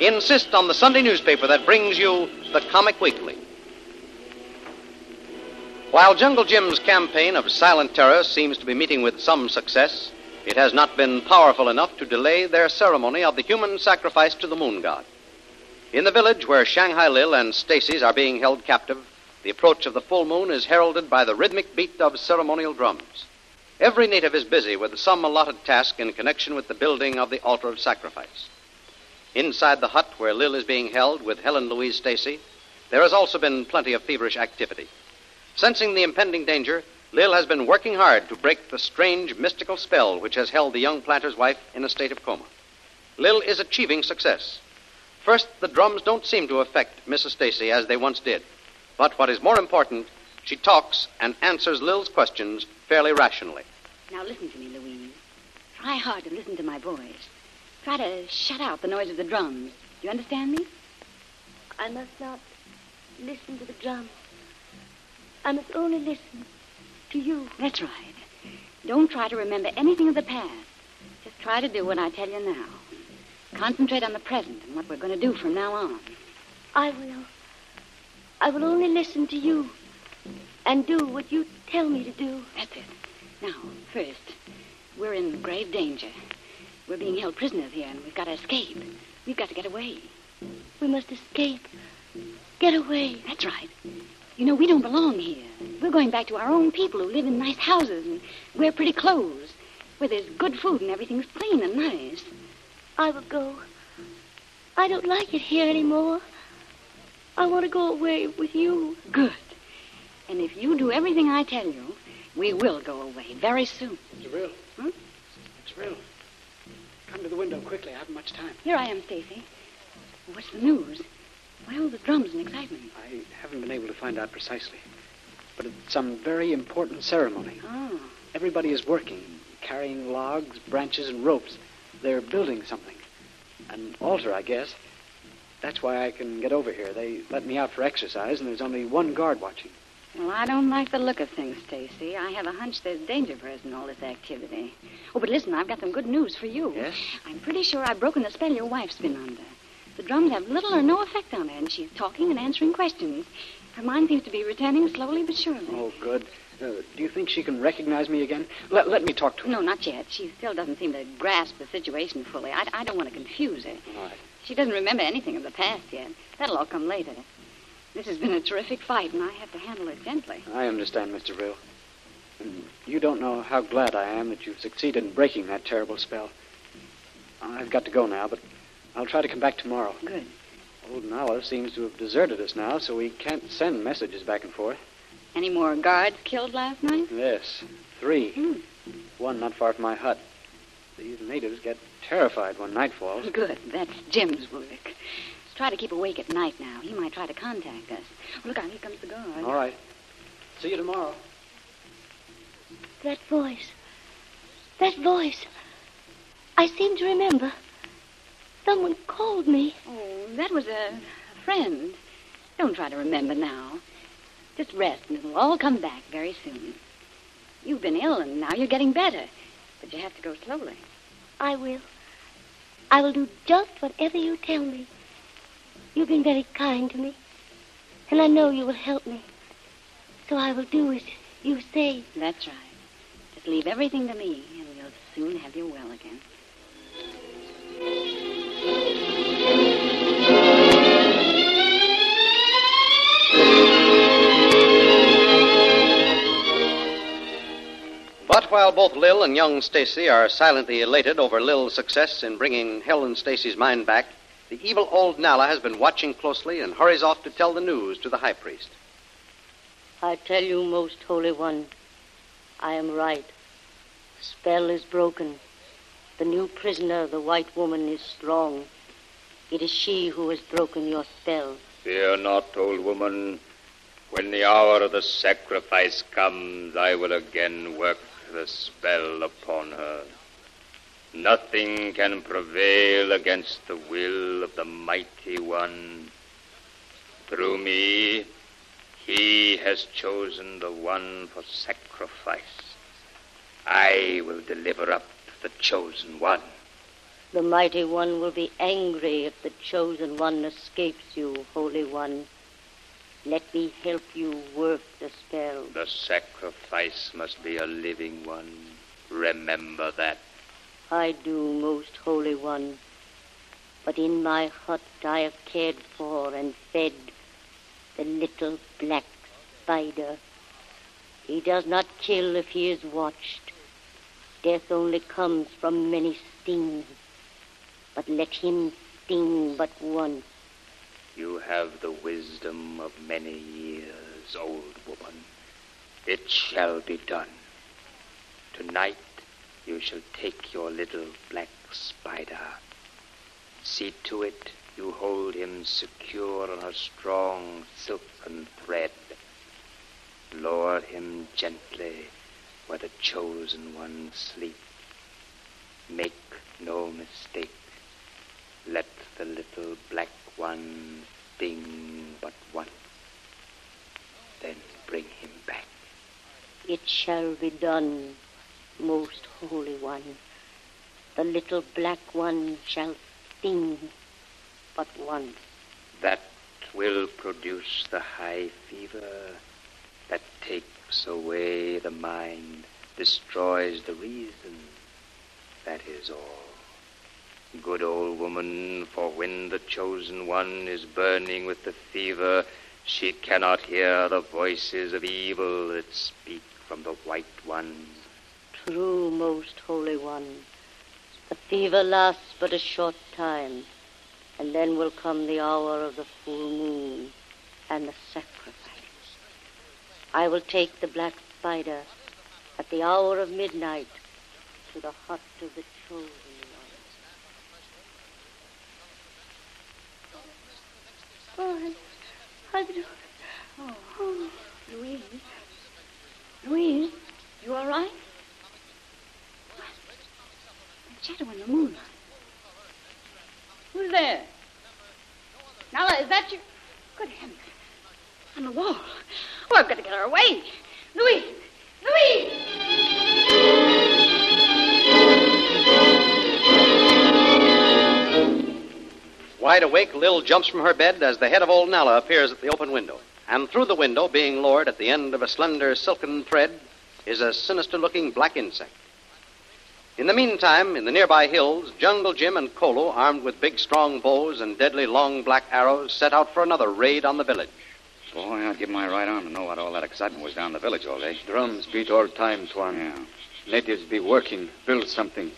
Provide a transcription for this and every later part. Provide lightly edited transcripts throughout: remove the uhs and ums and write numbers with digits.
Insist on the Sunday newspaper that brings you the Comic Weekly. While Jungle Jim's campaign of silent terror seems to be meeting with some success, it has not been powerful enough to delay their ceremony of the human sacrifice to the moon god. In the village where Shanghai Lil and Stacy's are being held captive, the approach of the full moon is heralded by the rhythmic beat of ceremonial drums. Every native is busy with some allotted task in connection with the building of the altar of sacrifice. Inside the hut where Lil is being held with Helen Louise Stacy, there has also been plenty of feverish activity. Sensing the impending danger, Lil has been working hard to break the strange, mystical spell which has held the young planter's wife in a state of coma. Lil is achieving success. First, the drums don't seem to affect Mrs. Stacy as they once did. But what is more important, she talks and answers Lil's questions fairly rationally. Now listen to me, Louise. Try hard to listen to my voice. Try to shut out the noise of the drums. Do you understand me? I must not listen to the drums. I must only listen to you. That's right. Don't try to remember anything of the past. Just try to do what I tell you now. Concentrate on the present and what we're going to do from now on. I will. I will only listen to you and do what you tell me to do. That's it. Now, first, we're in grave danger. We're being held prisoners here, and we've got to escape. We've got to get away. We must escape. Get away. That's right. You know, we don't belong here. We're going back to our own people who live in nice houses and wear pretty clothes, where there's good food and everything's clean and nice. I will go. I don't like it here anymore. I want to go away with you. Good. And if you do everything I tell you, we will go away very soon. It's real. Hmm? It's real. Come to the window quickly. I haven't much time. Here I am, Stacy. What's the news? Why all the drums and excitement? I haven't been able to find out precisely, but it's some very important ceremony. Oh. Everybody is working, carrying logs, branches, and ropes. They're building something. An altar, I guess. That's why I can get over here. They let me out for exercise, and there's only one guard watching. Well, I don't like the look of things, Stacy. I have a hunch there's danger present in all this activity. Oh, but listen, I've got some good news for you. Yes? I'm pretty sure I've broken the spell your wife's been under. The drums have little or no effect on her, and she's talking and answering questions. Her mind seems to be returning slowly but surely. Oh, good. Do you think she can recognize me again? Let me talk to her. No, not yet. She still doesn't seem to grasp the situation fully. I don't want to confuse her. All right. She doesn't remember anything of the past yet. That'll all come later. This has been a terrific fight, and I have to handle it gently. I understand, Mr. Rill. And you don't know how glad I am that you've succeeded in breaking that terrible spell. I've got to go now, but I'll try to come back tomorrow. Good. Old Nala seems to have deserted us now, so we can't send messages back and forth. Any more guards killed last night? Yes, 3. One not far from my hut. These natives get terrified when night falls. Good. That's Jim's work. Let's try to keep awake at night now. He might try to contact us. Look out, here comes the guard. All right. See you tomorrow. That voice. That voice. I seem to remember. Someone called me. Oh, that was a friend. Don't try to remember now. Just rest, and it'll all come back very soon. You've been ill, and now you're getting better. But you have to go slowly. I will. I will do just whatever you tell me. You've been very kind to me, and I know you will help me. So I will do as you say. That's right. Just leave everything to me, and we'll soon have you well again. But while both Lil and young Stacy are silently elated over Lil's success in bringing Helen Stacy's mind back, the evil old Nala has been watching closely and hurries off to tell the news to the high priest. I tell you, Most Holy One, I am right. The spell is broken. The new prisoner, the white woman, is strong. It is she who has broken your spell. Fear not, old woman. When the hour of the sacrifice comes, I will again work the spell upon her. Nothing can prevail against the will of the mighty one. Through me, he has chosen the one for sacrifice. I will deliver up the chosen one. The mighty one will be angry if the chosen one escapes you, Holy One. Let me help you work the spell. The sacrifice must be a living one. Remember that. I do, Most Holy One. But in my hut I have cared for and fed the little black spider. He does not kill if he is watched. Death only comes from many stings. But let him sting but once. You have the wisdom of many years, old woman. It shall be done. Tonight, you shall take your little black spider. See to it you hold him secure on a strong silken thread. Lower him gently where the chosen one sleeps. Make no mistake. Let the little black one sting but once. Then bring him back. It shall be done, Most Holy One. The little black one shall sting but once. That will produce the high fever that takes away the mind, destroys the reason. That is all. Good old woman, for when the chosen one is burning with the fever, she cannot hear the voices of evil that speak from the white ones. True, Most Holy One. The fever lasts but a short time, and then will come the hour of the full moon and the sacrifice. I will take the black spider at the hour of midnight to the hut of the chosen. Oh, oh, Louise. Louise, you all right? What? That shadow in the moonlight. Who's there? Nala, is that you? Good heavens. On the wall. Oh, I've got to get her away. Louise! Louise! Wide awake, Lil jumps from her bed as the head of old Nala appears at the open window. And through the window, being lowered at the end of a slender silken thread, is a sinister-looking black insect. In the meantime, in the nearby hills, Jungle Jim and Kolo, armed with big strong bows and deadly long black arrows, set out for another raid on the village. Boy, I'd give my right arm to know what all that excitement was down in the village all day. Drums beat all time, Tuan. Yeah. Natives be working, build something.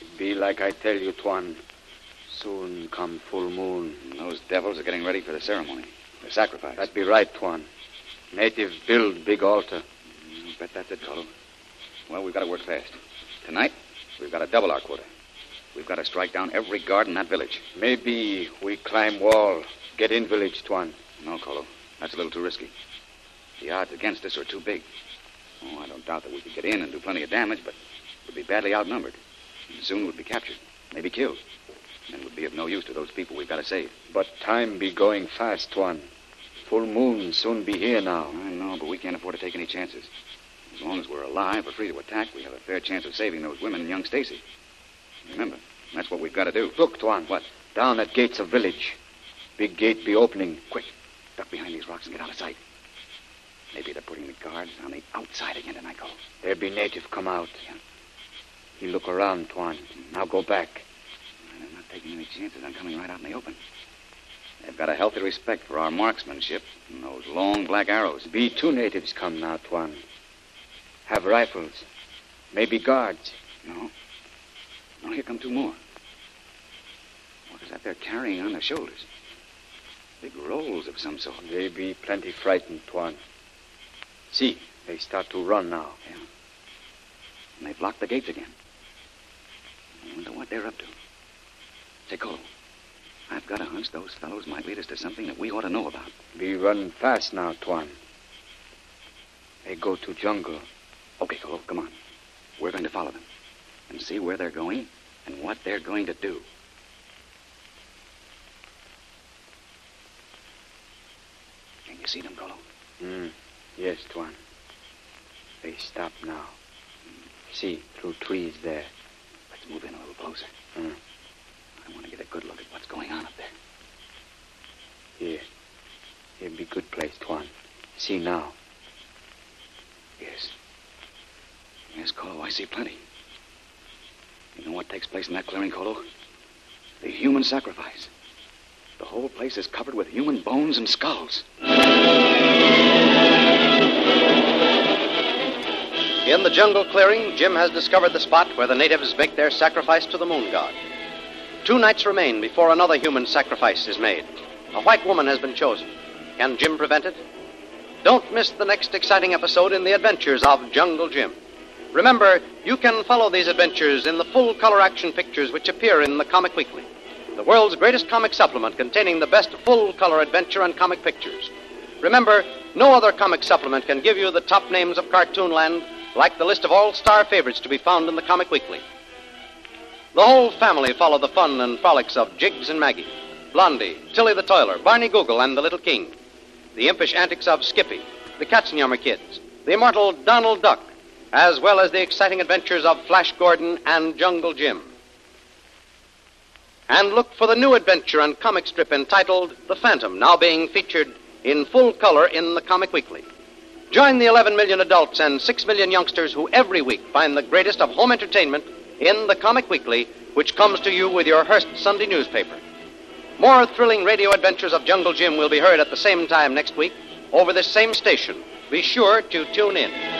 It be like I tell you, Tuan. Soon come full moon. And those devils are getting ready for the ceremony, the sacrifice. That'd be right, Tuan. Natives build big altar. I bet that's it, Kolo. Well, we've got to work fast. Tonight, we've got to double our quota. We've got to strike down every guard in that village. Maybe we climb wall, get in village, Tuan. No, Kolo. That's a little too risky. The odds against us are too big. Oh, I don't doubt that we could get in and do plenty of damage, but we'd be badly outnumbered. And soon we'd be captured, maybe killed. And would be of no use to those people we've got to save. But time be going fast, Tuan. Full moon soon be here now. I know, but we can't afford to take any chances. As long as we're alive or free to attack, we have a fair chance of saving those women and young Stacy. Remember, that's what we've got to do. Look, Tuan. What? Down at gates of village. Big gate be opening. Quick, duck behind these rocks and get out of sight. Maybe they're putting the guards on the outside again tonight, Cole. There be native come out. Yeah. He look around, Tuan. Now go back. Taking any chances on coming right out in the open. They've got a healthy respect for our marksmanship and those long black arrows. Be two natives come now, Tuan. Have rifles. Maybe guards. No. No, here come two more. What is that they're carrying on their shoulders? Big rolls of some sort. They be plenty frightened, Tuan. See, they start to run now. Yeah. And they've locked the gates again. I wonder what they're up to. Say, Kolo, I've got a hunch those fellows might lead us to something that we ought to know about. Be running fast now, Tuan. They go to jungle. Okay, Kolo, come on. We're going to follow them and see where they're going and what they're going to do. Can you see them, Kolo? Yes, Tuan. They stop now. See, through trees there. Let's move in a little closer. I want to get a good look at what's going on up there. Here. It'd be a good place, Tuan. See now. Yes. Yes, Kolo, I see plenty. You know what takes place in that clearing, Kolo? The human sacrifice. The whole place is covered with human bones and skulls. In the jungle clearing, Jim has discovered the spot where the natives make their sacrifice to the moon god. 2 nights remain before another human sacrifice is made. A white woman has been chosen. Can Jim prevent it? Don't miss the next exciting episode in the adventures of Jungle Jim. Remember, you can follow these adventures in the full-color action pictures which appear in the Comic Weekly, the world's greatest comic supplement containing the best full-color adventure and comic pictures. Remember, no other comic supplement can give you the top names of Cartoonland like the list of all-star favorites to be found in the Comic Weekly. The whole family follow the fun and frolics of Jiggs and Maggie, Blondie, Tilly the Toiler, Barney Google, and the Little King. The impish antics of Skippy, the Katzenyummer Kids, the immortal Donald Duck, as well as the exciting adventures of Flash Gordon and Jungle Jim. And look for the new adventure and comic strip entitled The Phantom, now being featured in full color in the Comic Weekly. Join the 11 million adults and 6 million youngsters who every week find the greatest of home entertainment in the Comic Weekly, which comes to you with your Hearst Sunday newspaper. More thrilling radio adventures of Jungle Jim will be heard at the same time next week over this same station. Be sure to tune in.